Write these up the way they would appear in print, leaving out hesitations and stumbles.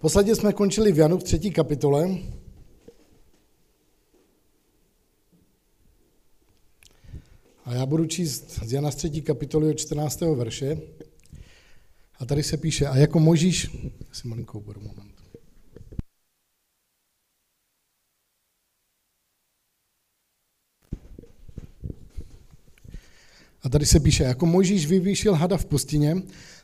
Posledně jsme končili v Janu v 3. kapitole. A já budu číst z Jana z 3. kapitoly od 14. verše. A tady se píše, a jako Mojžíš, já si malinkou beru moment. A tady se píše, jako Mojžíš vyvýšil hada v pustině,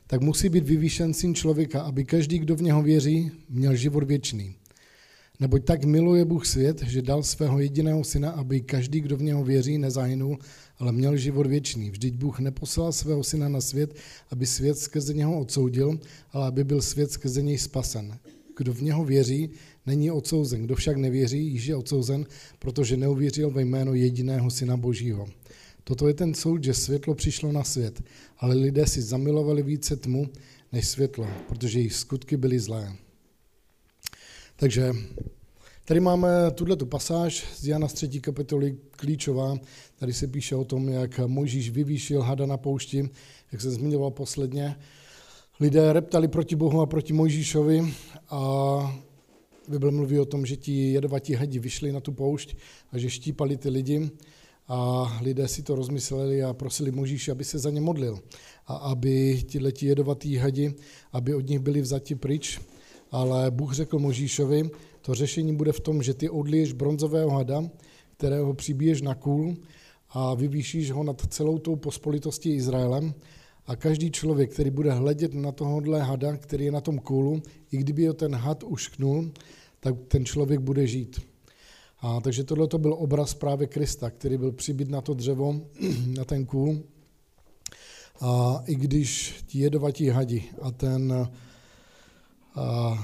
tak musí být vyvýšen Syn člověka, aby každý, kdo v něho věří, měl život věčný. Neboť tak miluje Bůh svět, že dal svého jediného syna, aby každý, kdo v něho věří, nezahynul, ale měl život věčný. Vždyť Bůh neposlal svého syna na svět, aby svět skrze něho odsoudil, ale aby byl svět skrze něj spasen. Kdo v něho věří, není odsouzen. Kdo však nevěří, již je odsouzen, protože neuvěřil ve jméno jediného Syna Božího. Toto je ten soud, že světlo přišlo na svět, ale lidé si zamilovali více tmu než světlo, protože jejich skutky byly zlé. Takže tady máme tuto pasáž z Jana z 3. kapitoly klíčová. Tady se píše o tom, jak Mojžíš vyvýšil hada na poušti, jak se zmiňoval posledně. Lidé reptali proti Bohu a proti Mojžíšovi a Bible mluví o tom, že ti jedovatí hadi vyšli na tu poušť a že štípali ty lidi. A lidé si to rozmysleli a prosili Mojžíše, aby se za ně modlil a aby tihleti jedovatí hadi, aby od nich byli vzati pryč. Ale Bůh řekl Mojžíšovi, to řešení bude v tom, že ty odliješ bronzového hada, kterého přibiješ na kůl a vyvýšíš ho nad celou tou pospolitostí Izraelem a každý člověk, který bude hledět na tohohle hada, který je na tom kůlu, i kdyby ho ten had ušknul, tak ten člověk bude žít. A takže tohle to byl obraz právě Krista, který byl přibit na to dřevo, na ten kůl. A i když ti jedovatí hadi a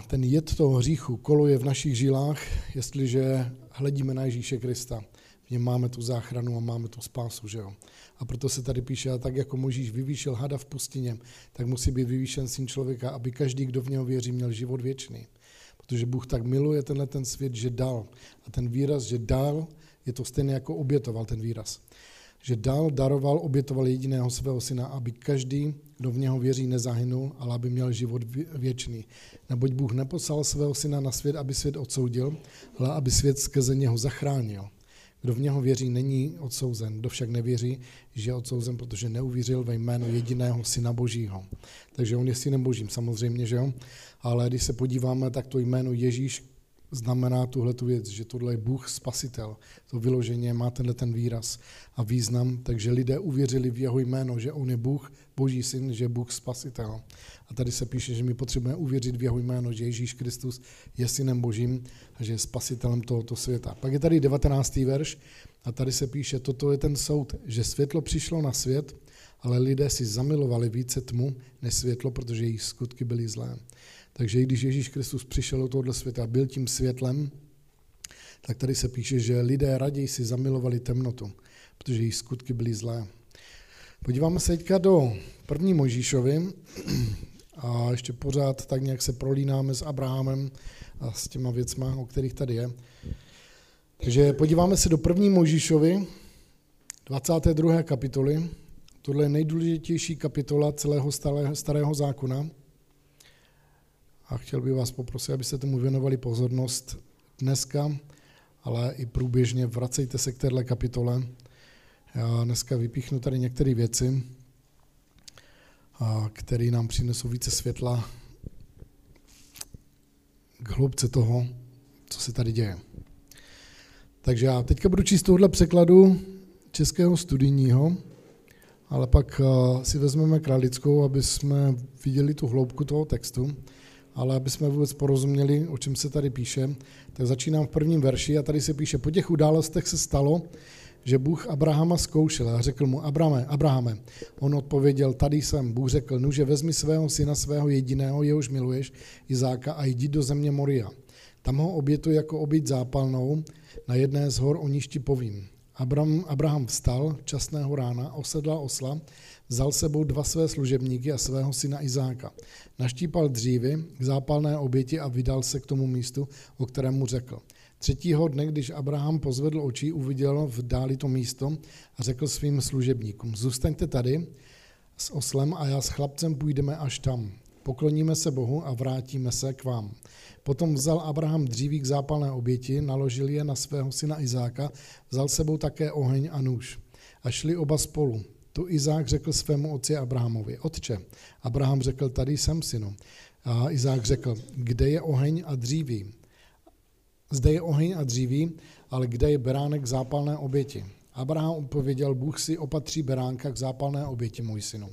ten jed toho hříchu koluje v našich žilách, jestliže hledíme na Ježíše Krista, v něm máme tu záchranu a máme tu spásu, že jo. A proto se tady píše, a tak jako Mojžíš vyvýšil hada v pustině, tak musí být vyvýšen Syn člověka, aby každý, kdo v něho věří, měl život věčný. Protože Bůh tak miluje tenhle ten svět, že dal. A ten výraz, že dal, je to stejné jako obětoval ten výraz. Že dal, daroval, obětoval jediného svého syna, aby každý, kdo v něho věří, nezahynul, ale aby měl život věčný. Neboť Bůh neposlal svého syna na svět, aby svět odsoudil, ale aby svět skrze něho zachránil. Kdo v něho věří, není odsouzen. Kdo však nevěří, že je odsouzen, protože neuvěřil ve jméno jediného Syna Božího. Takže on je Synem Božím, samozřejmě, že jo? Ale když se podíváme, tak to jméno Ježíš znamená tuhletu věc, že tohle je Bůh Spasitel. To vyloženě má tenhle ten výraz a význam, takže lidé uvěřili v jeho jméno, že on je Bůh, Boží Syn, že je Bůh Spasitel. A tady se píše, že my potřebujeme uvěřit v jeho jméno, že Ježíš Kristus je Synem Božím a že je Spasitelem tohoto světa. Pak je tady 19. verš a tady se píše, toto je ten soud, že světlo přišlo na svět, ale lidé si zamilovali více tmu než světlo, protože jejich skutky byly zlé. Takže i když Ježíš Kristus přišel do tohoto světa a byl tím světlem, tak tady se píše, že lidé raději si zamilovali temnotu, protože jejich skutky byly zlé. Podíváme se teďka do 1. Mojžíšovi a ještě pořád tak nějak se prolínáme s Abrahamem a s těma věcma, o kterých tady je. Takže podíváme se do 1. Mojžíšovi, 22. kapitoly. Tohle je nejdůležitější kapitola celého starého zákona. A chtěl bych vás poprosit, abyste tomu věnovali pozornost dneska, ale i průběžně vracejte se k téhle kapitole. Já dneska vypíchnu tady některé věci, které nám přinesou více světla k hloubce toho, co se tady děje. Takže já teďka budu číst tohle překladu českého studijního, ale pak si vezmeme kralickou, aby jsme viděli tu hloubku toho textu. Ale aby jsme vůbec porozuměli, o čem se tady píše, tak začínám v 1. verši a tady se píše, po těch událostech se stalo, že Bůh Abrahama zkoušel a řekl mu, Abrahame, on odpověděl, tady jsem. Bůh řekl, nuže vezmi svého syna, svého jediného, jehož miluješ, Izáka, a jdi do země Moria. Tam ho obětuj jako oběť zápalnou, na jedné z hor o níž ti povím. Abraham vstal včasného rána, osedlal osla, vzal sebou 2 své služebníky a svého syna Izáka. Naštípal dřívy k zápalné oběti a vydal se k tomu místu, o kterém mu řekl. 3. dne, když Abraham pozvedl oči, uviděl v dáli to místo a řekl svým služebníkům, zůstaňte tady s oslem a já s chlapcem půjdeme až tam. Pokloníme se Bohu a vrátíme se k vám. Potom vzal Abraham dříví k zápalné oběti, naložil je na svého syna Izáka, vzal sebou také oheň a nůž. A šli oba spolu. Tu Izák řekl svému otci Abrahamovi: Otče. Abraham řekl: Tady jsem, synu. A Izák řekl: Kde je oheň a dříví? Zde je oheň a dříví, ale kde je beránek zápalné oběti? Abraham odpověděl: Bůh si opatří beránka k zápalné oběti, můj synu.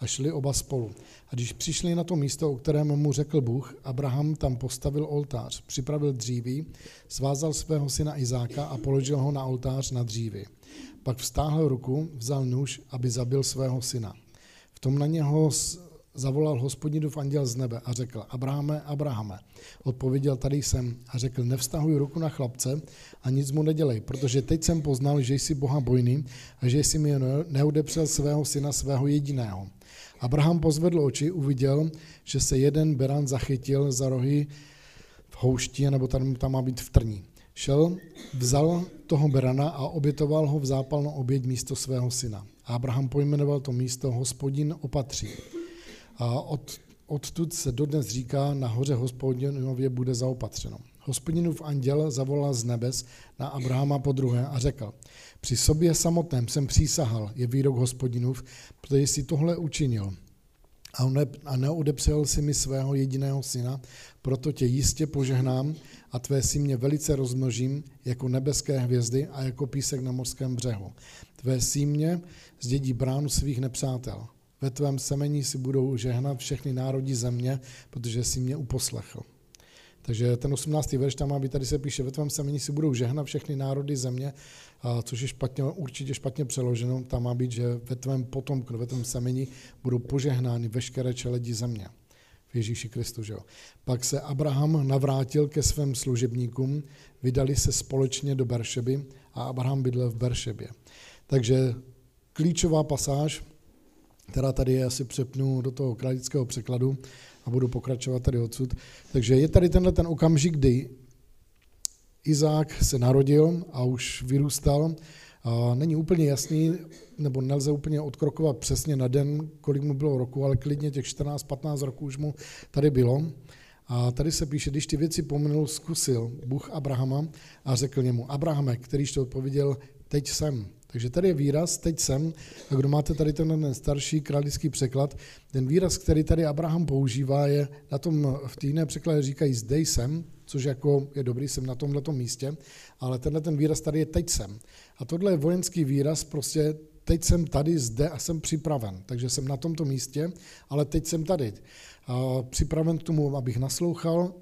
A šli oba spolu. A když přišli na to místo, o kterém mu řekl Bůh, Abraham tam postavil oltář, připravil dříví, svázal svého syna Izáka a položil ho na oltář na dříví. Pak vztáhl ruku, vzal nůž, aby zabil svého syna. V tom na něho zavolal Hospodinův anděl z nebe a řekl: Abrahame, Abrahame. Odpověděl: Tady jsem. A řekl: Nevztahuj ruku na chlapce a nic mu nedělej, protože teď jsem poznal, že jsi Boha bojný a že jsi mi neodepřel svého syna, svého jediného. Abraham pozvedl oči, uviděl, že se jeden beran zachytil za rohy v houšti, nebo tam má být v trní. Šel, vzal toho berana a obětoval ho v zápalnou oběť místo svého syna. Abraham pojmenoval to místo Hospodin opatří. A odtud se dodnes říká: Na hoře Hospodinově bude zaopatřeno. Hospodinův anděl zavolal z nebes na Abrahama podruhé a řekl: Při sobě samotném jsem přísahal, je výrok Hospodinův, protože jsi tohle učinil a neodepřel si mi svého jediného syna, proto tě jistě požehnám a tvé símě velice rozmnožím jako nebeské hvězdy a jako písek na mořském břehu. Tvé símě zdědí bránu svých nepřátel. Ve tvém semení si budou žehnat všechny národy země, protože jsi mě uposlechl. Takže ten 18. verš tam má být, tady se píše: Ve tvém semení si budou žehnat všechny národy země, což je určitě špatně přeloženo. Tam má být, že ve tvém potomku, ve tvém semení budou požehnány veškeré čeledi země. V Ježíši Kristu, že jo. Pak se Abraham navrátil ke svým služebníkům, vydali se společně do Beršeby a Abraham bydlel v Beršebě. Takže klíčová pasáž, která tady je, asi přepnu do toho kralického překladu a budu pokračovat tady odsud. Takže je tady tenhle ten okamžik, kdy Izák se narodil a už vyrůstal. Není úplně jasný, nebo nelze úplně odkrokovat přesně na den, kolik mu bylo roku, ale klidně těch 14-15 roků už mu tady bylo. A tady se píše: Když ty věci pominul, zkusil Bůh Abrahama a řekl němu: Abrahame, kterýž to odpověděl: Teď jsem. Takže tady je výraz teď jsem, a kdo máte tady ten starší králický překlad, ten výraz, který tady Abraham používá, je na tom, v té jiné překlade říkají zde jsem, což jako je dobrý, jsem na tomhletom místě, ale tenhle ten výraz tady je teď jsem. A tohle je vojenský výraz, prostě teď jsem tady, zde a jsem připraven. Takže jsem na tomto místě, ale teď jsem tady. A připraven k tomu, abych naslouchal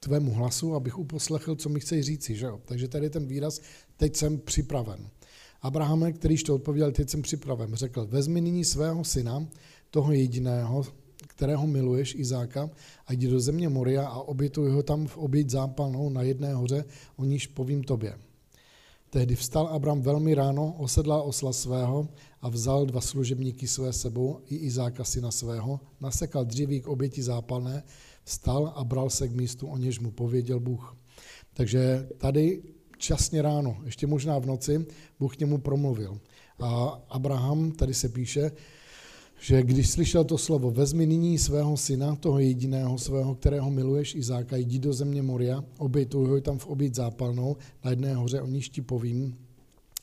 tvému hlasu, abych uposlechl, co mi chceš říci, že jo? Takže tady je ten výraz teď jsem připraven. Abrahame, kterýž to odpověděl: Teď jsem připraven, řekl: Vezmi nyní svého syna, toho jediného, kterého miluješ, Izáka, a jdi do země Moria a obětuj ho tam v oběť zápalnou na jedné hoře, o níž povím tobě. Tehdy vstal Abraham velmi ráno, osedlal osla svého a vzal dva služebníky své sebou i Izáka syna svého, nasekal dříví k oběti zápalné, vstal a bral se k místu, o něž mu pověděl Bůh. Takže tady časně ráno, ještě možná v noci, Bůh k němu promluvil. A Abraham, tady se píše, že když slyšel to slovo: Vezmi nyní svého syna, toho jediného svého, kterého miluješ, Izáka, jdi do země Moria, obětuj ho tam v oběť zápalnou, na jedné hoře, o níž ti povím.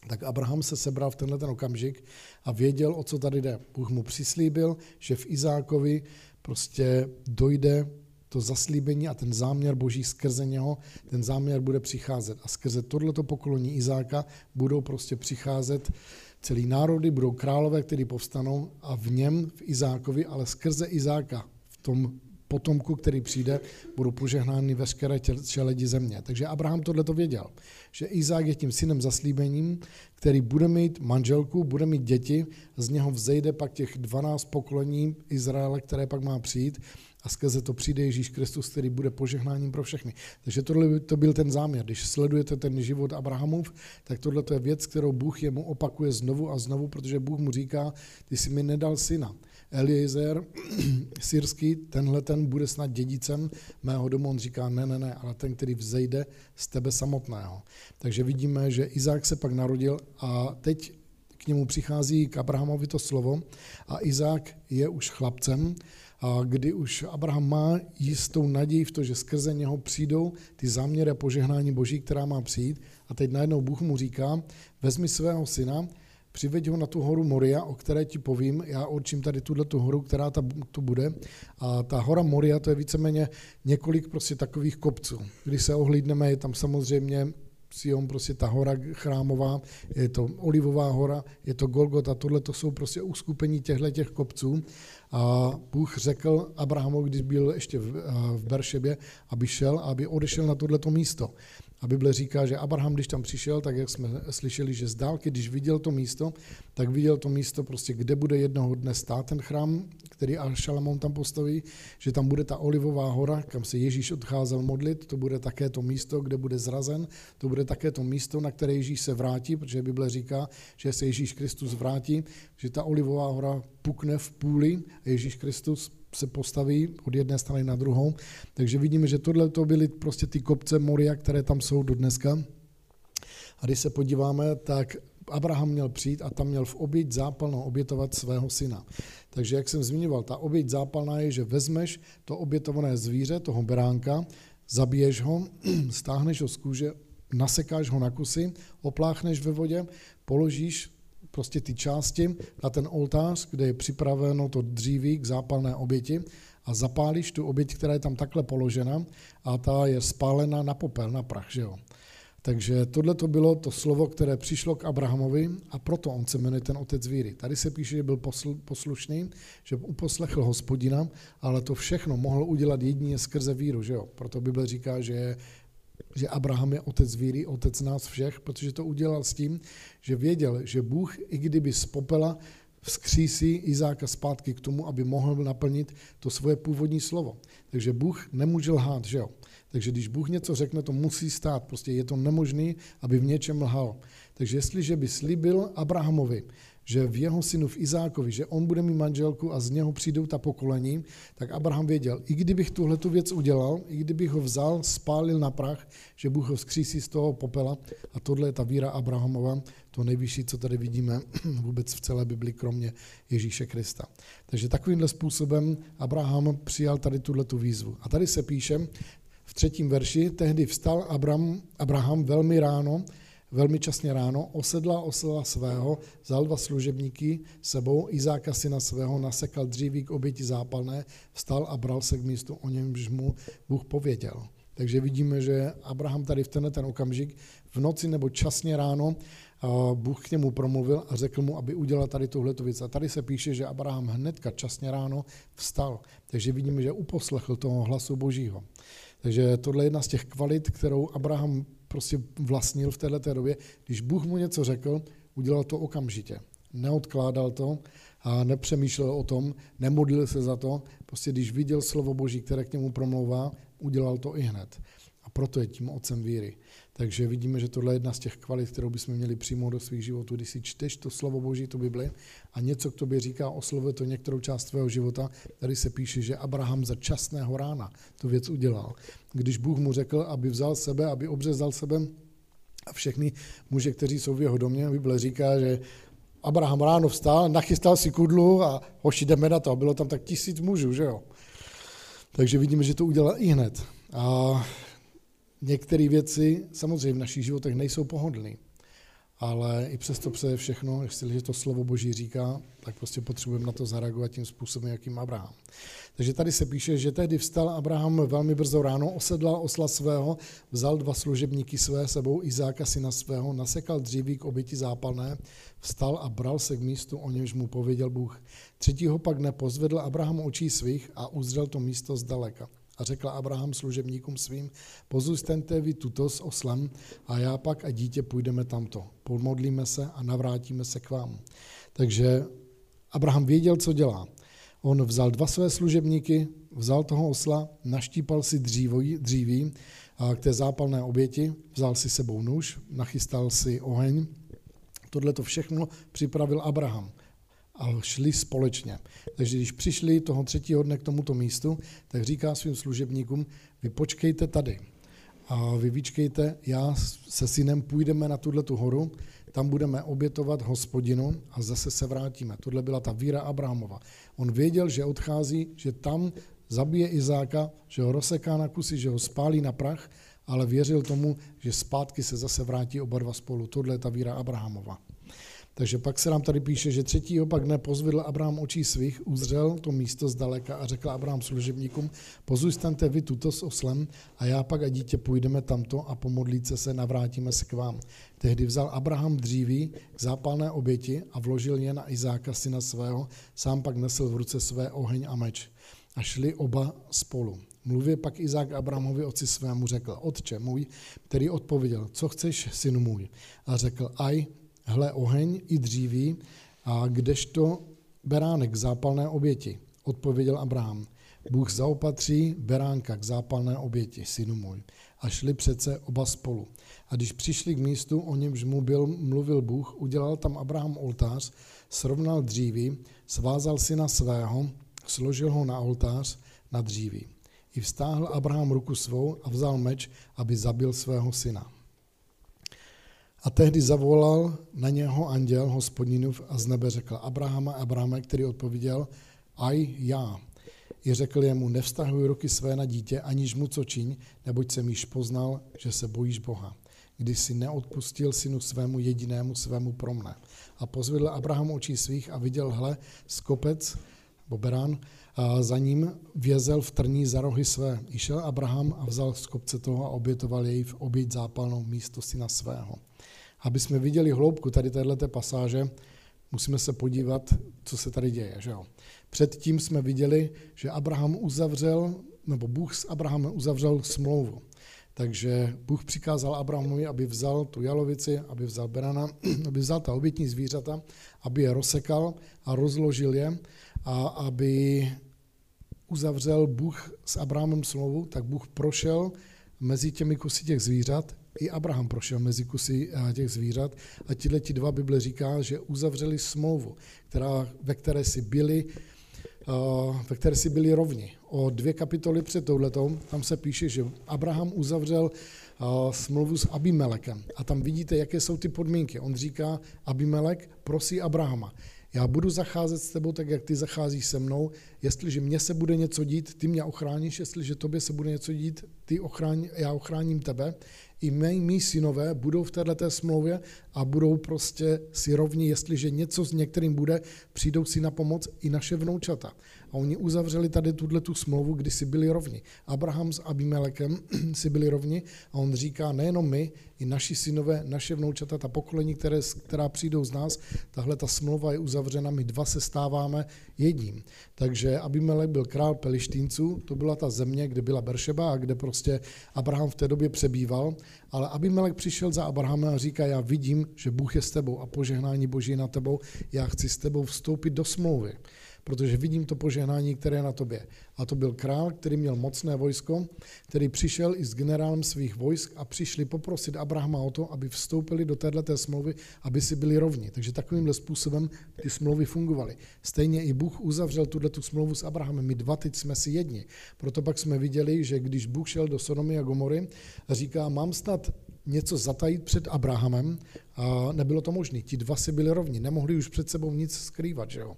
Tak Abraham se sebral v tenhle ten okamžik a věděl, o co tady jde. Bůh mu přislíbil, že v Izákovi prostě dojde to zaslíbení a ten záměr Boží skrze něho, ten záměr bude přicházet. A skrze tohleto pokolení Izáka budou prostě přicházet celý národy, budou králové, kteří povstanou, a v něm, v Izákovi, ale skrze Izáka, v tom potomku, který přijde, budou požehnány veškeré čeledi země. Takže Abraham tohleto věděl, že Izák je tím synem zaslíbením, který bude mít manželku, bude mít děti, z něho vzejde pak těch 12 pokolení Izraele, které pak má přijít, a skrze to přijde Ježíš Kristus, který bude požehnáním pro všechny. Takže tohle to byl ten záměr. Když sledujete ten život Abrahamův, tak tohle to je věc, kterou Bůh jemu opakuje znovu a znovu, protože Bůh mu říká: Ty jsi mi nedal syna. Eliezer syrský, tenhle ten bude snad dědicem mého domu. On říká: ne, ale ten, který vzejde z tebe samotného. Takže vidíme, že Izák se pak narodil a teď k němu přichází k Abrahamovi to slovo a Izák je už chlapcem kdy už Abraham má jistou naději v to, že skrze něho přijdou ty záměry a požehnání Boží, která má přijít. A teď najednou Bůh mu říká, vezmi svého syna, přiveď ho na tu horu Moria, o které ti povím, já určím tady tu horu, která tu bude. A ta hora Moria, to je víceméně několik prostě takových kopců. Když se ohlídneme, je tam samozřejmě Sion, prostě ta hora chrámová, je to Olivová hora, je to Golgota, tohle to jsou prostě uskupení těchto kopců. A Bůh řekl Abrahamovi, když byl ještě v Beršebě, aby šel, aby odešel na tohleto místo. A Bible říká, že Abraham, když tam přišel, tak jak jsme slyšeli, že z dálky, když viděl to místo, tak viděl to místo prostě, kde bude jednoho dne stát ten chrám, který Šalamoun tam postaví, že tam bude ta Olivová hora, kam se Ježíš odcházel modlit, to bude také to místo, kde bude zrazen, to bude také to místo, na které Ježíš se vrátí, protože Bible říká, že se Ježíš Kristus vrátí, že ta Olivová hora pukne v půli a Ježíš Kristus se postaví od jedné strany na druhou. Takže vidíme, že tohle to byly prostě ty kopce Moria, které tam jsou do dneska. A když se podíváme, tak Abraham měl přijít a tam měl v oběť zápalnou obětovat svého syna. Takže jak jsem zmiňoval, ta oběť zápalná je, že vezmeš to obětované zvíře, toho beránka, zabiješ ho, stáhneš ho z kůže, nasekáš ho na kusy, opláchneš ve vodě, položíš prostě ty části na ten oltář, kde je připraveno to dříví k zápalné oběti a zapálíš tu oběť, která je tam takhle položena a ta je spálena na popel, na prach, že jo. Takže tohle to bylo to slovo, které přišlo k Abrahamovi a proto on se jmenuje ten otec víry. Tady se píše, že byl poslušný, že uposlechl Hospodina, ale to všechno mohl udělat jedině skrze víru, že jo. Proto Bible říká, že Abraham je otec víry, otec nás všech, protože to udělal s tím, že věděl, že Bůh, i kdyby z popela vzkřísí Izáka zpátky k tomu, aby mohl naplnit to svoje původní slovo. Takže Bůh nemůže lhát, že jo? Takže když Bůh něco řekne, to musí stát. Prostě je to nemožné, aby v něčem lhal. Takže jestliže by slíbil Abrahamovi, že v jeho synu v Izákovi, že on bude mít manželku a z něho přijdou ta pokolení, tak Abraham věděl, i kdybych tuhletu věc udělal, i kdybych ho vzal, spálil na prach, že Bůh ho vzkřísí z toho popela. A tohle je ta víra Abrahamova, to nejvyšší, co tady vidíme vůbec v celé Bibli, kromě Ježíše Krista. Takže takovýmhle způsobem Abraham přijal tady tuhletu výzvu. A tady se píše v 3. verši, tehdy vstal Abraham velmi časně ráno, osedlal osla svého, vzal 2 služebníky sebou, Izáka syna svého, nasekal dříví k oběti zápalné, vstal a bral se k místu, o němž mu Bůh pověděl. Takže vidíme, že Abraham tady v ten okamžik, v noci nebo časně ráno, Bůh k němu promluvil a řekl mu, aby udělal tady tuhletu věc. A tady se píše, že Abraham hnedka časně ráno vstal. Takže vidíme, že uposlechl toho hlasu Božího. Takže tohle je jedna z těch kvalit, kterou Abraham prostě vlastnil v této době. Když Bůh mu něco řekl, udělal to okamžitě. Neodkládal to a nepřemýšlel o tom, nemodlil se za to. Prostě když viděl slovo Boží, které k němu promlouvá, udělal to i hned. A proto je tím otcem víry. Takže vidíme, že tohle je jedna z těch kvalit, kterou bychom měli přijmout do svých životů. Když si čteš to slovo Boží, tu Bibli, a něco k tobě říká, oslovuje to některou část tvého života, tady se píše, že Abraham za časného rána tu věc udělal. Když Bůh mu řekl, aby vzal sebe, aby obřezal sebe a všechny muže, kteří jsou v jeho domě, Bible říká, že Abraham ráno vstal, nachystal si kudlu a hoši, jdeme na to. A bylo tam tak 1000 mužů, že jo. Takže vidíme, že to udělal i hned. A některé věci samozřejmě v našich životech nejsou pohodlné, ale i přesto přeje všechno, jestliže to slovo Boží říká, tak prostě potřebujeme na to zareagovat tím způsobem, jakým Abraham. Takže tady se píše, že tehdy vstal Abraham velmi brzo ráno, osedlal osla svého, vzal 2 služebníky své sebou, Izáka syna svého, nasekal dříví k oběti zápalné, vstal a bral se k místu, o němž mu pověděl Bůh. 3. pak dne pozvedl Abraham očí svých a uzřel to místo zdaleka. A řekl Abraham služebníkům svým, pozůstaňte vy tuto s oslem a já pak a dítě půjdeme tamto. Pomodlíme se a navrátíme se k vám. Takže Abraham věděl, co dělá. On vzal 2 své služebníky, vzal toho osla, naštípal si dříví k té zápalné oběti, vzal si sebou nůž, nachystal si oheň. Tohle to všechno připravil Abraham. A šli společně. Takže když přišli toho 3. dne k tomuto místu, tak říká svým služebníkům, vy počkejte tady a vy vyčkejte, já se synem půjdeme na tuhletu horu, tam budeme obětovat Hospodinu a zase se vrátíme. Tohle byla ta víra Abrahamova. On věděl, že odchází, že tam zabije Izáka, že ho rozseká na kusy, že ho spálí na prach, ale věřil tomu, že zpátky se zase vrátí oba dva spolu. Tohle je ta víra Abrahamova. Takže pak se nám tady píše, že třetího pak dne pozvedl Abraham očí svých, uzřel to místo zdaleka a řekl Abraham služebníkům, pozůstaňte vy tuto s oslem a já pak a dítě půjdeme tamto a pomodlíce se navrátíme se k vám. Tehdy vzal Abraham dříví k zápalné oběti a vložil je na Izáka syna svého, sám pak nesl v ruce své oheň a meč. A šli oba spolu. Mluvě pak Izák Abrahamovi otci svému řekl, otče můj, který odpověděl, co chceš, synu můj? A řekl, hle oheň i dříví, a kdežto beránek k zápalné oběti? Odpověděl Abraham, Bůh zaopatří beránka k zápalné oběti, synu můj. A šli přece oba spolu. A když přišli k místu, o němž mu mluvil Bůh, udělal tam Abraham oltář, srovnal dříví, svázal syna svého, složil ho na oltář na dříví. I vztáhl Abraham ruku svou a vzal meč, aby zabil svého syna. A tehdy zavolal na něho anděl Hospodinův a z nebe řekl Abrahame, který odpověděl, já. I řekl jemu, nevztahuj ruky své na dítě, aniž mu co čiň, neboť jsem již poznal, že se bojíš Boha. Když si neodpustil synu svému jedinému svému pro mne. A pozvedl Abraham očí svých a viděl, hle, skopec, boberán, a za ním vězel v trní za rohy své. I šel Abraham a vzal z kopce toho a obětoval jej v oběť zápalnou místo syna svého. Aby jsme viděli hloubku tady téhleté pasáže, musíme se podívat, co se tady děje. Že jo? Předtím jsme viděli, že Bůh s Abrahamem uzavřel smlouvu. Takže Bůh přikázal Abrahamovi, aby vzal tu jalovici, aby vzal berana, aby vzal ta obětní zvířata, aby je rozsekal a rozložil je a aby uzavřel Bůh s Abrahamem smlouvu, tak Bůh prošel mezi těmi kusy těch zvířat, i Abraham prošel mezi kusy těch zvířat a tihleti dva Bible říká, že uzavřeli smlouvu, ve které si byli rovni. O 2 kapitoly před touhletou, tam se píše, že Abraham uzavřel smlouvu s Abimelekem a tam vidíte, jaké jsou ty podmínky. On říká, Abimelek prosí Abrahama, já budu zacházet s tebou tak, jak ty zacházíš se mnou, jestliže mně se bude něco dít, ty mě ochráníš, jestliže tobě se bude něco dít, já ochráním tebe. I mý synové budou v této smlouvě a budou prostě si rovni, jestliže něco s některým bude, přijdou si na pomoc i naše vnoučata. A oni uzavřeli tady tu smlouvu, kdy si byli rovni. Abraham s Abimelekem si byli rovni a on říká, nejenom my, i naši synové, naše vnoučata, ta pokolení, která přijdou z nás, tahle ta smlouva je uzavřena, my dva se stáváme jedním. Takže Abimelek byl král Pelištínců, to byla ta země, kde byla Beršeba a kde prostě Abraham v té době přebýval. Ale Abimelek přišel za Abrahamem a říká, já vidím, že Bůh je s tebou a požehnání Boží je na tebou, já chci s tebou vstoupit do smlouvy, protože vidím to požehnání, které je na tobě. A to byl král, který měl mocné vojsko, který přišel i s generálem svých vojsk a přišli poprosit Abrahama o to, aby vstoupili do této smlouvy, aby si byli rovni. Takže takovýmhle způsobem ty smlouvy fungovaly. Stejně i Bůh uzavřel tuto smlouvu s Abrahamem. My dva teď jsme si jedni. Proto pak jsme viděli, že když Bůh šel do Sodomy a Gomory, říká, mám snad něco zatajit před Abrahamem, a nebylo to možné. Ti dva si byli rovni, nemohli už před sebou nic skrývat. Že jo?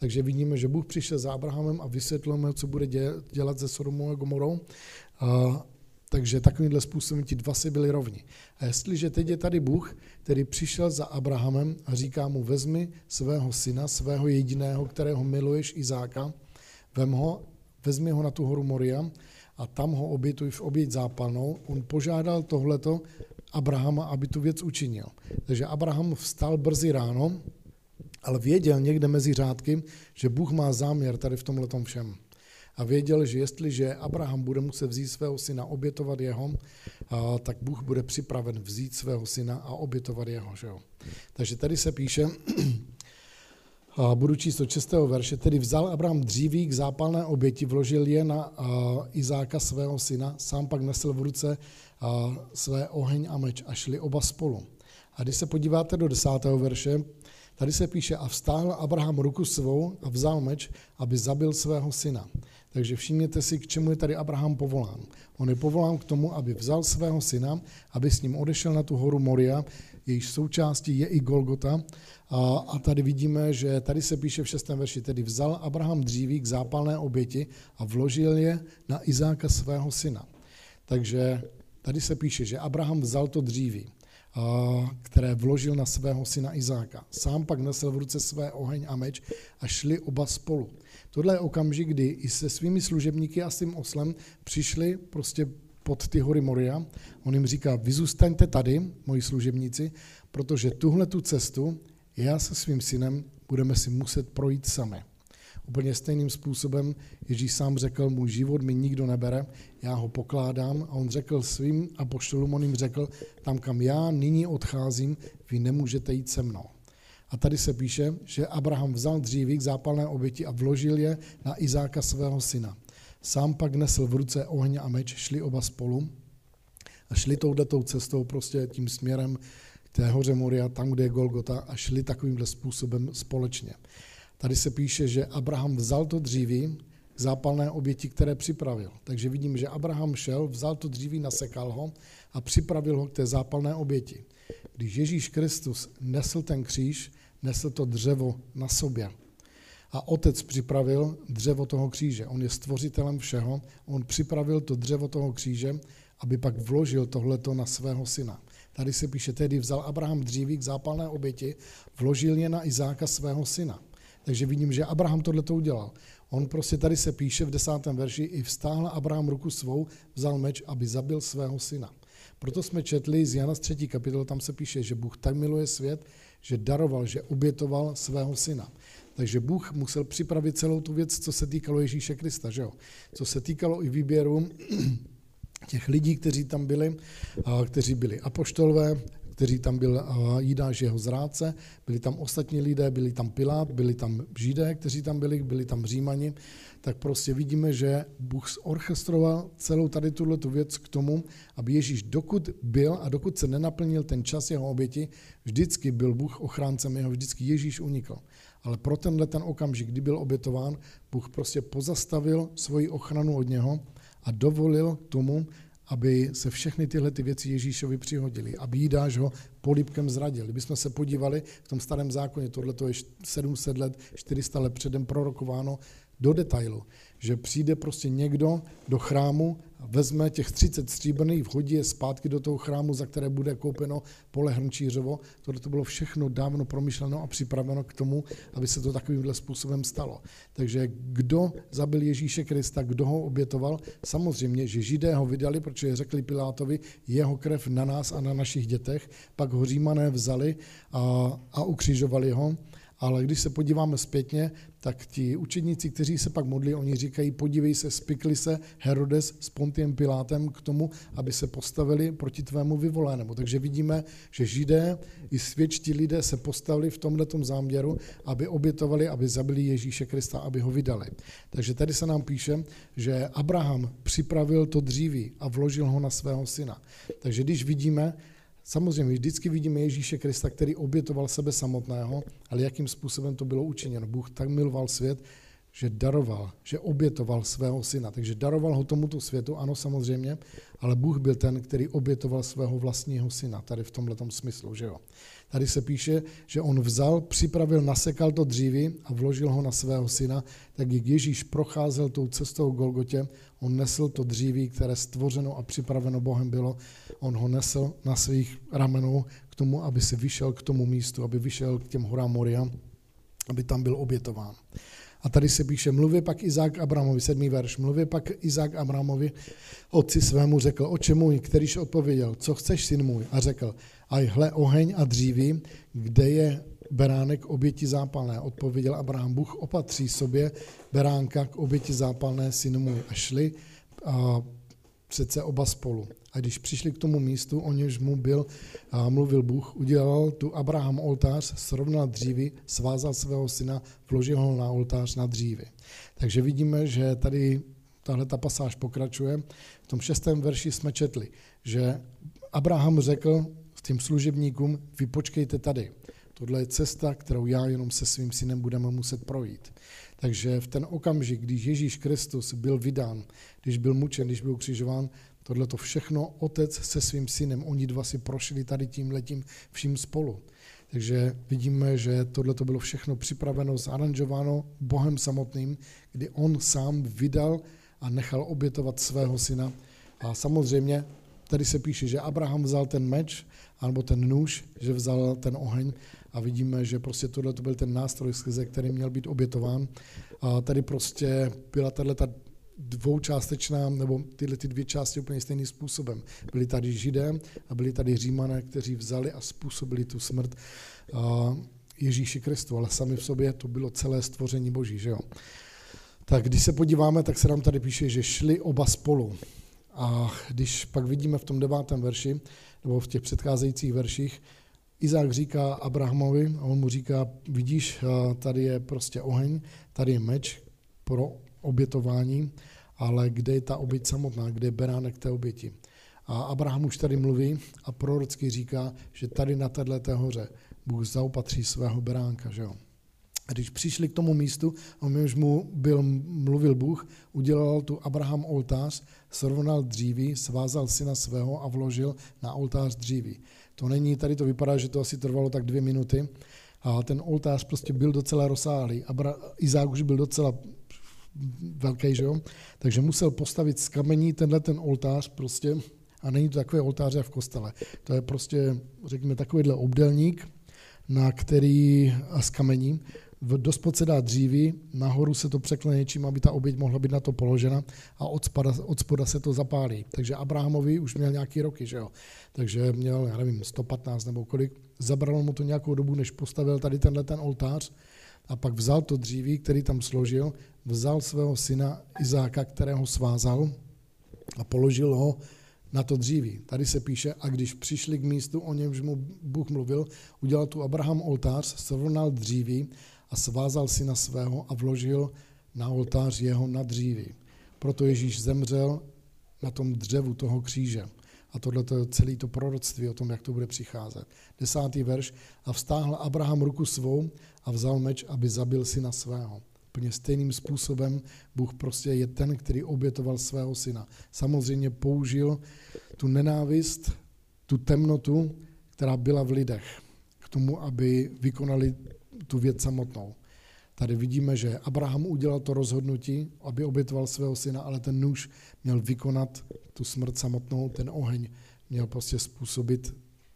Takže vidíme, že Bůh přišel za Abrahamem a vysvětlil mu, co bude dělat se Sodomou a Gomorou. Takže takovýmhle způsobem ti dva si byli rovni. A jestliže teď je tady Bůh, který přišel za Abrahamem a říká mu, vezmi svého syna, svého jediného, kterého miluješ, Izáka, vezmi ho na tu horu Moria a tam ho obětuj v oběť zápalnou. On požádal tohleto Abrahama, aby tu věc učinil. Takže Abraham vstal brzy ráno, ale věděl někde mezi řádky, že Bůh má záměr tady v tomhletom všem. A věděl, že jestliže Abraham bude muset vzít svého syna, obětovat jeho, tak Bůh bude připraven vzít svého syna a obětovat jeho. Že jo? Takže tady se píše, budu číst od 6. verše, tedy vzal Abraham dříví k zápalné oběti, vložil je na Izáka svého syna, sám pak nesl v ruce své oheň a meč a šli oba spolu. A když se podíváte do 10. verše, tady se píše, a vztáhl Abraham ruku svou a vzal meč, aby zabil svého syna. Takže všimněte si, k čemu je tady Abraham povolán. On je povolán k tomu, aby vzal svého syna, aby s ním odešel na tu horu Moria, jejíž součástí je i Golgota. A tady vidíme, že tady se píše v 6. verši, tedy vzal Abraham dříví k zápalné oběti a vložil je na Izáka svého syna. Takže tady se píše, že Abraham vzal to dříví, které vložil na svého syna Izáka. Sám pak nesl v ruce své oheň a meč a šli oba spolu. Tohle je okamžik, kdy i se svými služebníky a s tím oslem přišli prostě pod ty hory Moria. On jim říká, vy zůstaňte tady, moji služebníci, protože tuhle tu cestu já se svým synem budeme si muset projít sami. Úplně stejným způsobem Ježíš sám řekl, můj život mi nikdo nebere, já ho pokládám, a on řekl svým apoštolům, on jim řekl, tam, kam já nyní odcházím, vy nemůžete jít se mnou. A tady se píše, že Abraham vzal dříví k zápalné oběti a vložil je na Izáka svého syna. Sám pak nesl v ruce oheň a meč, šli oba spolu a šli touhletou cestou, prostě tím směrem k té hoře Moria, tam, kde je Golgota, a šli takovýmhle způsobem společně. Tady se píše, že Abraham vzal to dříví k zápalné oběti, které připravil. Takže vidím, že Abraham šel, vzal to dříví, nasekal ho a připravil ho k té zápalné oběti. Když Ježíš Kristus nesl ten kříž, nesl to dřevo na sobě. A otec připravil dřevo toho kříže. On je stvořitelem všeho. On připravil to dřevo toho kříže, aby pak vložil tohleto na svého syna. Tady se píše, tedy vzal Abraham dříví k zápalné oběti, vložil je na Izáka svého syna. Takže vidím, že Abraham tohleto udělal. On prostě tady se píše v 10. verši, i vztáhl Abraham ruku svou, vzal meč, aby zabil svého syna. Proto jsme četli z Jana z 3. kapitoly, tam se píše, že Bůh tak miluje svět, že daroval, že obětoval svého syna. Takže Bůh musel připravit celou tu věc, co se týkalo Ježíše Krista, že jo? Co se týkalo i výběru těch lidí, kteří tam byli, kteří byli apoštolové, kteří tam byl Jidáš, jeho zrádce, byli tam ostatní lidé, byli tam Pilát, byli tam Židé, kteří tam byli, byli tam Římani, tak prostě vidíme, že Bůh zorchestroval celou tady tuto věc k tomu, aby Ježíš, dokud byl a dokud se nenaplnil ten čas jeho oběti, vždycky byl Bůh ochráncem jeho, vždycky Ježíš unikl. Ale pro tenhle ten okamžik, kdy byl obětován, Bůh prostě pozastavil svoji ochranu od něho a dovolil tomu, aby se všechny tyhle ty věci Ježíšovi přihodily, aby Jidáš ho polibkem zradil. Kdybychom se podívali v tom starém zákoně, tohleto je 700 let, 400 let předem prorokováno do detailu, že přijde prostě někdo do chrámu, vezme těch 30 stříbrných, vhodí je zpátky do toho chrámu, za které bude koupeno pole Hrnčířovo. Tohle to bylo všechno dávno promyšleno a připraveno k tomu, aby se to takovýmhle způsobem stalo. Takže kdo zabil Ježíše Krista, kdo ho obětoval? Samozřejmě, že Židé ho vydali, protože řekli Pilátovi, jeho krev na nás a na našich dětech, pak ho Římané vzali a ukřižovali ho. Ale když se podíváme zpětně, tak ti učedníci, kteří se pak modlí, oni říkají, podívej se, spikli se Herodes s Pontiem Pilátem k tomu, aby se postavili proti tvému vyvolenému. Takže vidíme, že Židé i svědčtí lidé se postavili v tomhletom záměru, aby obětovali, aby zabili Ježíše Krista, aby ho vydali. Takže tady se nám píše, že Abraham připravil to dříví a vložil ho na svého syna. Takže když vidíme, samozřejmě vždycky vidíme Ježíše Krista, který obětoval sebe samotného, ale jakým způsobem to bylo učiněno. Bůh tak miloval svět, že daroval, že obětoval svého syna. Takže daroval ho tomuto světu, ano, samozřejmě, ale Bůh byl ten, který obětoval svého vlastního syna, tady v tomhletom smyslu, že jo. Tady se píše, že on vzal, připravil, nasekal to dříví a vložil ho na svého syna, tak jak Ježíš procházel tou cestou k Golgotě, on nesl to dříví, které stvořeno a připraveno Bohem bylo, on ho nesl na svých ramenou k tomu, aby se vyšel k tomu místu, aby vyšel k těm horám Moria, aby tam byl obětován. A tady se píše, mluvě pak Izák Abrahamovi, 7. verš, mluvě pak Izák Abrahamovi, otci svému řekl, oče můj, kterýž odpověděl, co chceš, syn můj, a řekl, aj hle oheň a dříví, kde je beránek oběti zápalné, odpověděl Abraham, Bůh opatří sobě beránka k oběti zápalné, syn můj, a šli a přece oba spolu. A když přišli k tomu místu, o něž mu byl a mluvil Bůh, udělal tu Abraham oltář, srovnal dříví, svázal svého syna, vložil ho na oltář na dříví. Takže vidíme, že tady tahle ta pasáž pokračuje. V tom 6. verši jsme četli, že Abraham řekl těm služebníkům, vy počkejte tady. Tohle je cesta, kterou já jenom se svým synem budeme muset projít. Takže v ten okamžik, když Ježíš Kristus byl vydán, když byl mučen, když byl ukřižován, tohle to všechno otec se svým synem, oni dva si prošli tady tímhletím vším spolu. Takže vidíme, že tohle to bylo všechno připraveno, zaranžováno Bohem samotným, kdy on sám vydal a nechal obětovat svého syna. A samozřejmě tady se píše, že Abraham vzal ten meč, anebo ten nůž, že vzal ten oheň a vidíme, že prostě tohle to byl ten nástroj, skrze který měl být obětován. A tady prostě byla tato dvoučástečná, nebo tyhle ty dvě části úplně stejným způsobem. Byli tady Židé a byli tady Římané, kteří vzali a způsobili tu smrt Ježíši Kristu, ale sami v sobě to bylo celé stvoření Boží, že jo. Tak když se podíváme, tak se nám tady píše, že šli oba spolu. A když pak vidíme v tom 9. verši, nebo v těch předcházejících verších, Izák říká Abrahamovi a on mu říká, vidíš, tady je prostě oheň, tady je meč pro obětování, ale kde je ta oběť samotná, kde je beránek té oběti. A Abraham už tady mluví a prorocky říká, že tady na této hoře Bůh zaopatří svého beránka, že jo. A když přišli k tomu místu, o němž mu mluvil Bůh, udělal tu Abraham oltář, srovnal dříví, svázal syna svého a vložil na oltář dříví. To není, tady to vypadá, že to asi trvalo tak 2 minuty. A ten oltář prostě byl docela rozsáhlý. Izák už byl docela velký, že jo? Takže musel postavit z kamení tenhle ten oltář prostě. A není to takové oltáře v kostele. To je prostě, řekněme, takovýhle obdélník, na který s kamením. Do spod se dá dříví, nahoru se to překlene něčím, aby ta oběť mohla být na to položena a od spoda se to zapálí. Takže Abrahamovi už měl nějaký roky, že jo? Takže měl, já nevím, 115 nebo kolik. Zabralo mu to nějakou dobu, než postavil tady tenhle ten oltář a pak vzal to dříví, který tam složil, vzal svého syna Izáka, kterého svázal a položil ho na to dříví. Tady se píše, a když přišli k místu, o němž mu Bůh mluvil, udělal tu Abraham oltář, srovnal dříví a svázal syna svého a vložil na oltář jeho na dříví. Proto Ježíš zemřel na tom dřevu toho kříže. A tohle je celé to proroctví o tom, jak to bude přicházet. 10. verš. A vztáhl Abraham ruku svou a vzal meč, aby zabil syna svého. Úplně stejným způsobem Bůh prostě je ten, který obětoval svého syna. Samozřejmě použil tu nenávist, tu temnotu, která byla v lidech, k tomu, aby vykonali tu věc samotnou. Tady vidíme, že Abraham udělal to rozhodnutí, aby obětoval svého syna, ale ten nůž měl vykonat tu smrt samotnou, ten oheň měl prostě způsobit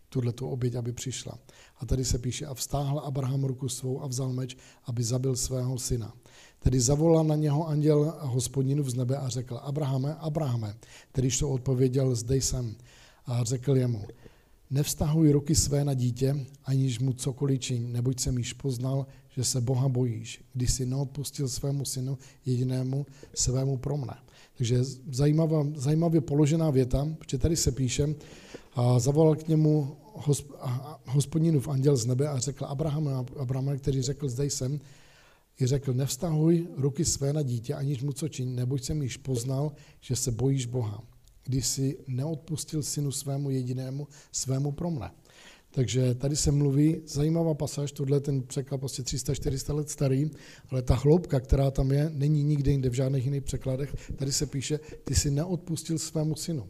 tuhletu oběť, aby přišla. A tady se píše, a vztáhl Abraham ruku svou a vzal meč, aby zabil svého syna. Tedy zavolal na něho anděl Hospodinův z nebe a řekl, Abrahame, Abrahame, kterýž to odpověděl, zde jsem. A řekl jemu, nevztahuj ruky své na dítě, aniž mu cokoliv čiň, neboť jsem již poznal, že se Boha bojíš, když si neodpustil svému synu jedinému svému pro mne. Takže zajímavě položená věta, protože tady se píše, a zavolal k němu Hospodinův anděl z nebe a řekl Abraham, který řekl, zde jsem, i řekl, nevztahuj ruky své na dítě, aniž mu co čiň, neboť jsem již poznal, že se bojíš Boha, když si neodpustil synu svému jedinému, svému pro mne. Takže tady se mluví, zajímavá pasáž, tohle je ten překlad prostě 300-400 let starý, ale ta hloubka, která tam je, není nikde jinde v žádných jiných překladech. Tady se píše, ty si neodpustil svému synu.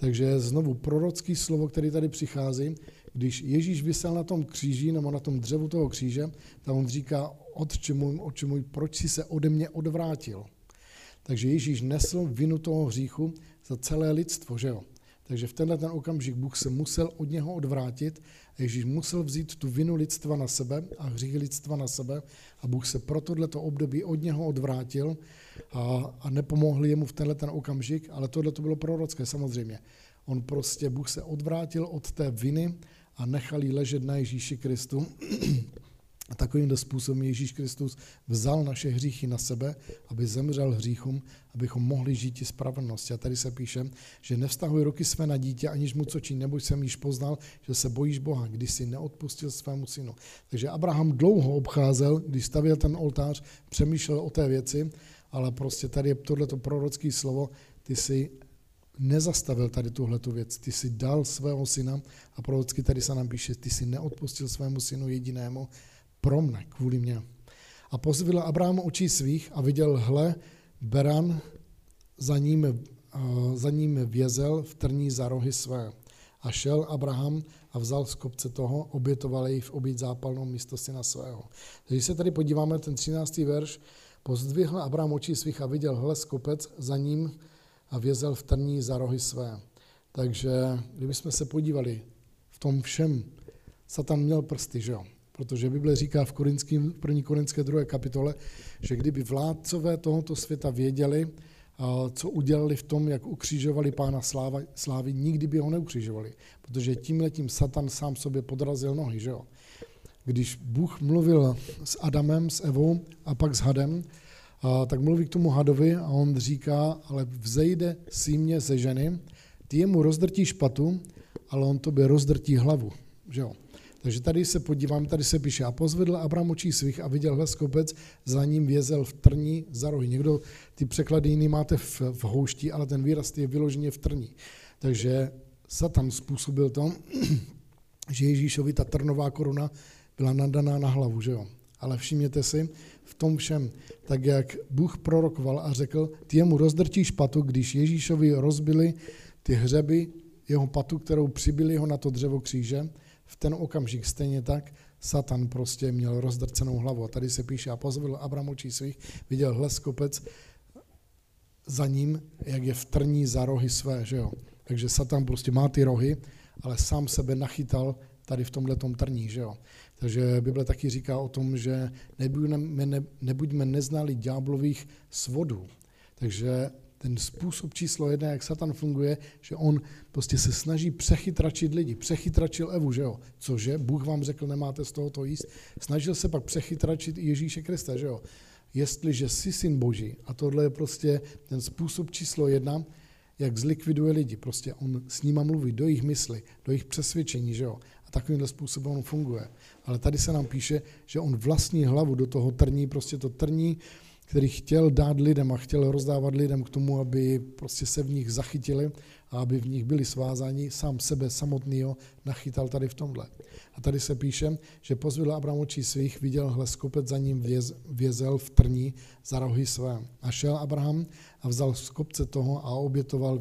Takže znovu prorocký slovo, který tady přichází, když Ježíš visel na tom kříži, nebo na tom dřevu toho kříže, tam on říká, otče můj, proč jsi se ode mě odvrátil? Takže Ježíš nesl vinu toho hříchu za celé lidstvo, že jo? Takže v tenhle ten okamžik Bůh se musel od něho odvrátit a Ježíš musel vzít tu vinu lidstva na sebe a hřích lidstva na sebe a Bůh se pro tohleto období od něho odvrátil a nepomohl jemu v tenhle ten okamžik, ale tohle to bylo prorocké samozřejmě. On prostě, Bůh se odvrátil od té viny a nechal ji ležet na Ježíši Kristu. A takovýmto způsobem Ježíš Kristus vzal naše hříchy na sebe, aby zemřel hříchům, abychom mohli žít i spravedlnosti. A tady se píše, že nevztahuj ruky své na dítě, aniž mu co činí, neboť jsem již poznal, že se bojíš Boha, když si neodpustil svému synu. Takže Abraham dlouho obcházel, když stavěl ten oltář, přemýšlel o té věci, ale prostě tady je tohleto prorocké slovo, ty si nezastavil tady tuhletu věc. Ty jsi dal svého syna a prorocky tady se nám píše, ty jsi neodpustil svému synu jedinému pro mne, kvůli mě. A pozvedl Abraham očí svých a viděl, hle, beran, za ním vězel v trní za rohy své. A šel Abraham a vzal z kopce toho, obětoval jej v oběť zápalnou místo syna svého. Když se tady podíváme, ten 13. verš, pozdvihl Abraham očí svých a viděl, hle, skopec, za ním a vězel v trní za rohy své. Takže kdybychom se podívali, v tom všem Satan měl prsty, že jo? Protože Bible říká v 1. Korinské 2. kapitole, že kdyby vládcové tohoto světa věděli, co udělali v tom, jak ukřižovali Pána slávy, nikdy by ho neukřižovali, protože tímhletím Satan sám sobě podrazil nohy, že jo? Když Bůh mluvil s Adamem, s Evou a pak s Hadem, tak mluví k tomu Hadovi a on říká, ale vzejde símě ze ženy, ty jemu rozdrtí špatu, ale on tobě rozdrtí hlavu, že jo? Takže tady se podívám, tady se píše, a pozvedl Abraham očí svých a viděl skopec, za ním vězel v trní za rohy. Někdo ty překlady jiný máte v houšti, ale ten výraz je vyloženě v trní. Takže Satan způsobil to, že Ježíšovi ta trnová koruna byla nadaná na hlavu, že jo? Ale všimněte si, v tom všem, tak jak Bůh prorokoval a řekl, ty jemu rozdrtí špatu, když Ježíšovi rozbili ty hřeby, jeho patu, kterou přibili ho na to dřevo kříže, v ten okamžik stejně tak Satan prostě měl rozdrcenou hlavu. A tady se píše, a pozvedl Abraham očí svých, viděl hleskopec za ním, jak je v trní za rohy své, že jo. Takže Satan prostě má ty rohy, ale sám sebe nachytal tady v tomhletom trní, že jo. Takže Bible taky říká o tom, že nebuďme neznali ďáblových svodů. Takže ten způsob číslo 1, jak Satan funguje, že on prostě se snaží přechytračit lidi. Přechytračil Evu, že jo? Cože? Bůh vám řekl, nemáte z tohoto jíst. Snažil se pak přechytračit Ježíše Krista, že jo? Jestliže jsi syn Boží, a tohle je prostě ten způsob číslo 1, jak zlikviduje lidi. Prostě on s nima mluví do jejich mysli, do jejich přesvědčení, že jo? A takovýmhle způsobem on funguje. Ale tady se nám píše, že on vlastní hlavu do toho trní, prostě to trní, který chtěl dát lidem a chtěl rozdávat lidem k tomu, aby prostě se v nich zachytili a aby v nich byli svázáni, sám sebe samotnýho nachytal tady v tomhle. A tady se píše, že pozvedl Abraham očí svých, viděl hleskopec, za ním vězel v trní za rohy své. A šel Abraham a vzal z kopce toho a obětoval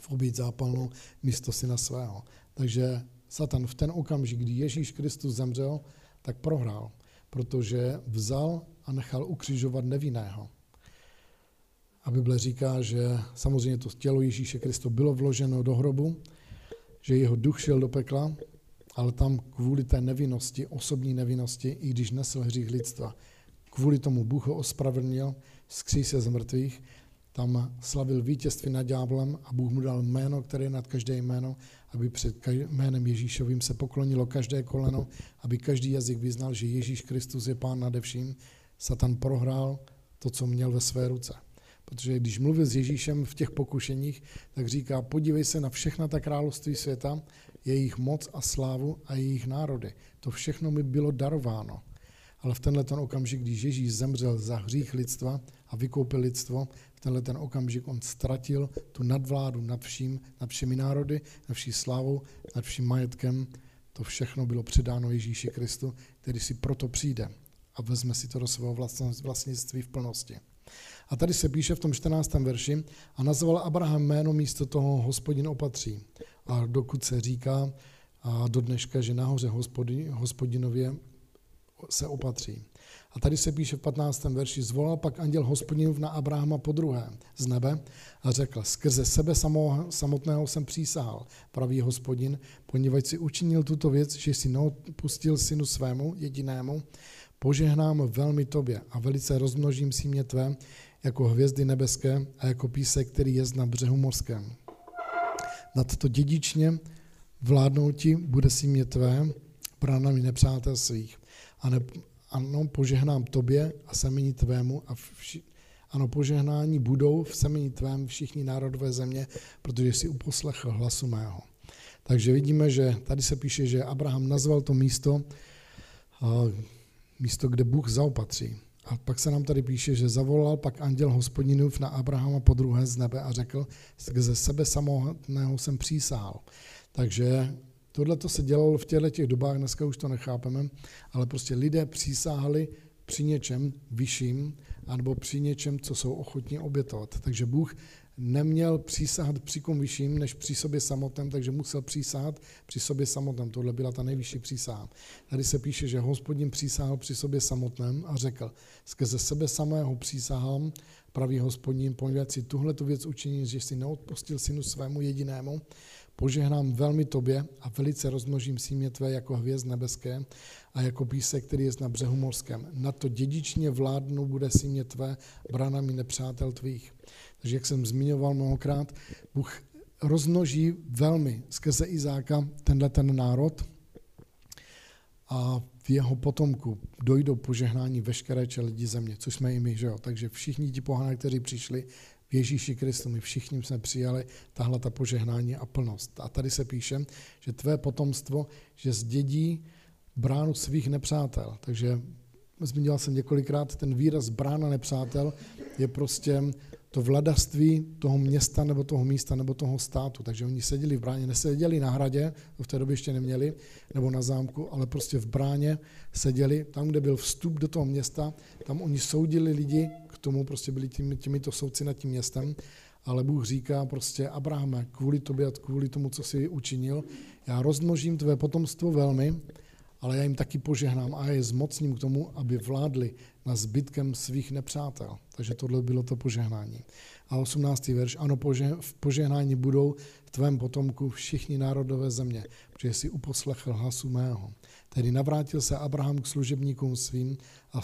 v oběť zápalnou místo syna svého. Takže Satan v ten okamžik, kdy Ježíš Kristus zemřel, tak prohrál, protože vzal a nechal ukřižovat nevinného. A Bible říká, že samozřejmě to tělo Ježíše Krista bylo vloženo do hrobu, že jeho duch šel do pekla, ale tam kvůli té nevinnosti, osobní nevinnosti, i když nesl hřích lidstva, kvůli tomu Bůh ho ospravedlnil, vzkřísil z mrtvých, tam slavil vítězství nad ďáblem a Bůh mu dal jméno, které je nad každé jméno, aby před jménem Ježíšovým se poklonilo každé koleno, aby každý jazyk vyznal, že Ježíš Kristus je Pán nade vším. Satan prohrál to, co měl ve své ruce. Protože když mluvil s Ježíšem v těch pokušeních, tak říká, podívej se na všechna ta království světa, jejich moc a slávu a jejich národy. To všechno mi bylo darováno. Ale v tenhle ten okamžik, když Ježíš zemřel za hřích lidstva a vykoupil lidstvo, v tenhle ten okamžik on ztratil tu nadvládu nad všemi národy, nad vší slávou, nad vším majetkem. To všechno bylo předáno Ježíši Kristu, který si proto přijde a vezme si to do svého vlastnictví v plnosti. A tady se píše v tom 14. verši, a nazval Abraham jméno místo toho Hospodin opatří. A dokud se říká a do dneška, že nahoře Hospodinově se opatří. A tady se píše v 15. verši, zvolal pak anděl Hospodinův na Abrahama podruhé z nebe a řekl, skrze sebe samotného jsem přísahal, pravý Hospodin, poněvadž si učinil tuto věc, že si neodpustil synu svému jedinému, požehnám velmi tobě a velice rozmnožím símě tvé jako hvězdy nebeské a jako písek, který je na břehu mořském. Nad to dědičně vládnou ti bude símě tvé, bránami nepřátel svých. Ano, požehnám tobě a semení tvému a ano, požehnání budou v semení tvém všichni národové země, protože jsi uposlechl hlasu mého. Takže vidíme, že tady se píše, že Abraham nazval to místo, kde Bůh zaopatří. A pak se nám tady píše, že zavolal pak anděl Hospodinův na Abrahama podruhé z nebe a řekl, že ze sebe samotného jsem přísahal. Takže tohle to se dělalo v těchto dobách, dneska už to nechápeme, ale prostě lidé přísáhali při něčem vyšším anebo při něčem, co jsou ochotní obětovat. Takže Bůh neměl přísahat při kom vyšším než při sobě samotném, takže musel přísahat při sobě samotném. Tohle byla ta nejvyšší přísaha. Tady se píše, že Hospodin přísahal při sobě samotném a řekl, skrze sebe samého přísahám, pravý Hospodin, poněvadž si tuhletu věc učinil, že si neodpustil synu svému jedinému, požehnám velmi tobě a velice rozmnožím símě tvé jako hvězd nebeské a jako písek, který je na břehu mořském. Na to dědičně vládnou bude símě tvé branami nepřátel tvých. Takže jak jsem zmiňoval mnohokrát, Bůh rozmnoží velmi skrze Izáka ten národ a v jeho potomku dojdou požehnání veškeré čeledi země, což jsme i my, že jo? Takže všichni ti pohané, kteří přišli, v Ježíši Kristu, my všichni jsme přijali tahle ta požehnání a plnost. A tady se píše, že tvé potomstvo, že zdědí bránu svých nepřátel. Takže zmínil jsem několikrát, ten výraz brána nepřátel je prostě to vladařství toho města nebo toho místa nebo toho státu. Takže oni seděli v bráně, neseděli na hradě, to v té době ještě neměli, nebo na zámku, ale prostě v bráně seděli, tam, kde byl vstup do toho města, tam oni soudili lidi, k tomu prostě byli těmito soudci nad tím městem, ale Bůh říká prostě Abrahame, kvůli tobě a kvůli tomu, co jsi učinil, já rozmnožím tvé potomstvo velmi, ale já jim taky požehnám a je zmocním k tomu, aby vládli nad zbytkem svých nepřátel. Takže tohle bylo to požehnání. A 18. verš, ano, v požehnání budou v tvém potomku všichni národové země, protože jsi uposlechl hlasu mého. Tedy navrátil se Abraham k služebníkům svým a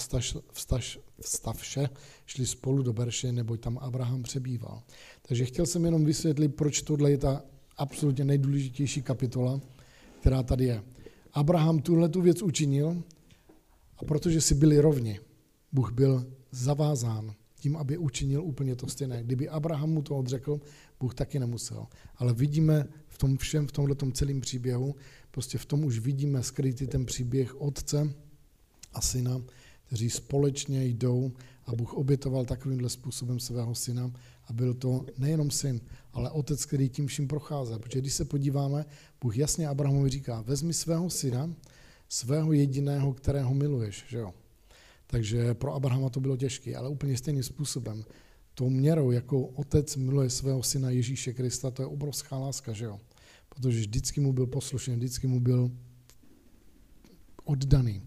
vstavše šli spolu do Berše, neboť tam Abraham přebýval. Takže chtěl jsem jenom vysvětlit, proč tohle je ta absolutně nejdůležitější kapitola, která tady je. Abraham tuhletu věc učinil a protože si byli rovni, Bůh byl zavázán tím, aby učinil úplně to stejné. Kdyby Abraham mu to odřekl, Bůh taky nemusel. Ale vidíme v tom všem, v tomhletom celém příběhu, prostě v tom už vidíme skrytý ten příběh otce a syna, kteří společně jdou a Bůh obětoval takovýmhle způsobem svého syna a byl to nejenom syn, ale otec, který tím vším procházel. Protože když se podíváme, Bůh jasně Abrahamovi říká, vezmi svého syna, svého jediného, kterého miluješ, že jo? Takže pro Abrahama to bylo těžké, ale úplně stejným způsobem. Tou měrou, jakou otec miluje svého syna Ježíše Krista, to je obrovská láska, že jo? Protože vždycky mu byl poslušný, vždycky mu byl oddaný.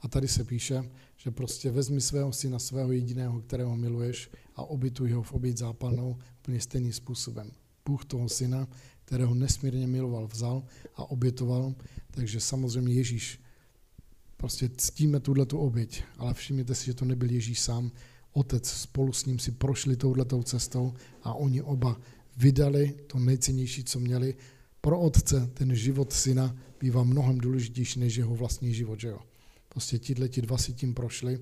A tady se píše, že prostě vezmi svého syna, svého jediného, kterého miluješ a obětuj ho v oběť zápalnou úplně stejným způsobem. Bůh toho syna, kterého nesmírně miloval, vzal a obětoval, takže samozřejmě Ježíš. Prostě ctíme tuhletu oběť, ale všimněte si, že to nebyl Ježíš sám. Otec spolu s ním si prošli touhletou cestou a oni oba vydali to nejcennější, co měli. Pro otce ten život syna bývá mnohem důležitější než jeho vlastní život, že jo? Prostě tihleti dva si tím prošli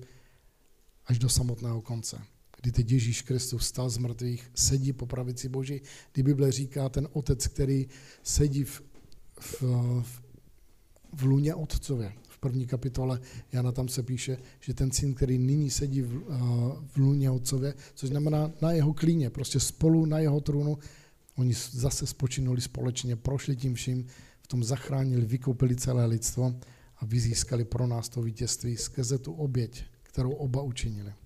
až do samotného konce. Kdy teď Ježíš Kristus vstal z mrtvých, sedí po pravici Boží. Kdy Bible říká, ten otec, který sedí v lůně otcově, v první kapitole Jana tam se píše, že ten syn, který nyní sedí v lůně otcově, což znamená na jeho klíně, prostě spolu na jeho trůnu, oni zase spočinuli společně, prošli tím vším, v tom zachránili, vykoupili celé lidstvo a vyzískali pro nás to vítězství skrze tu oběť, kterou oba učinili.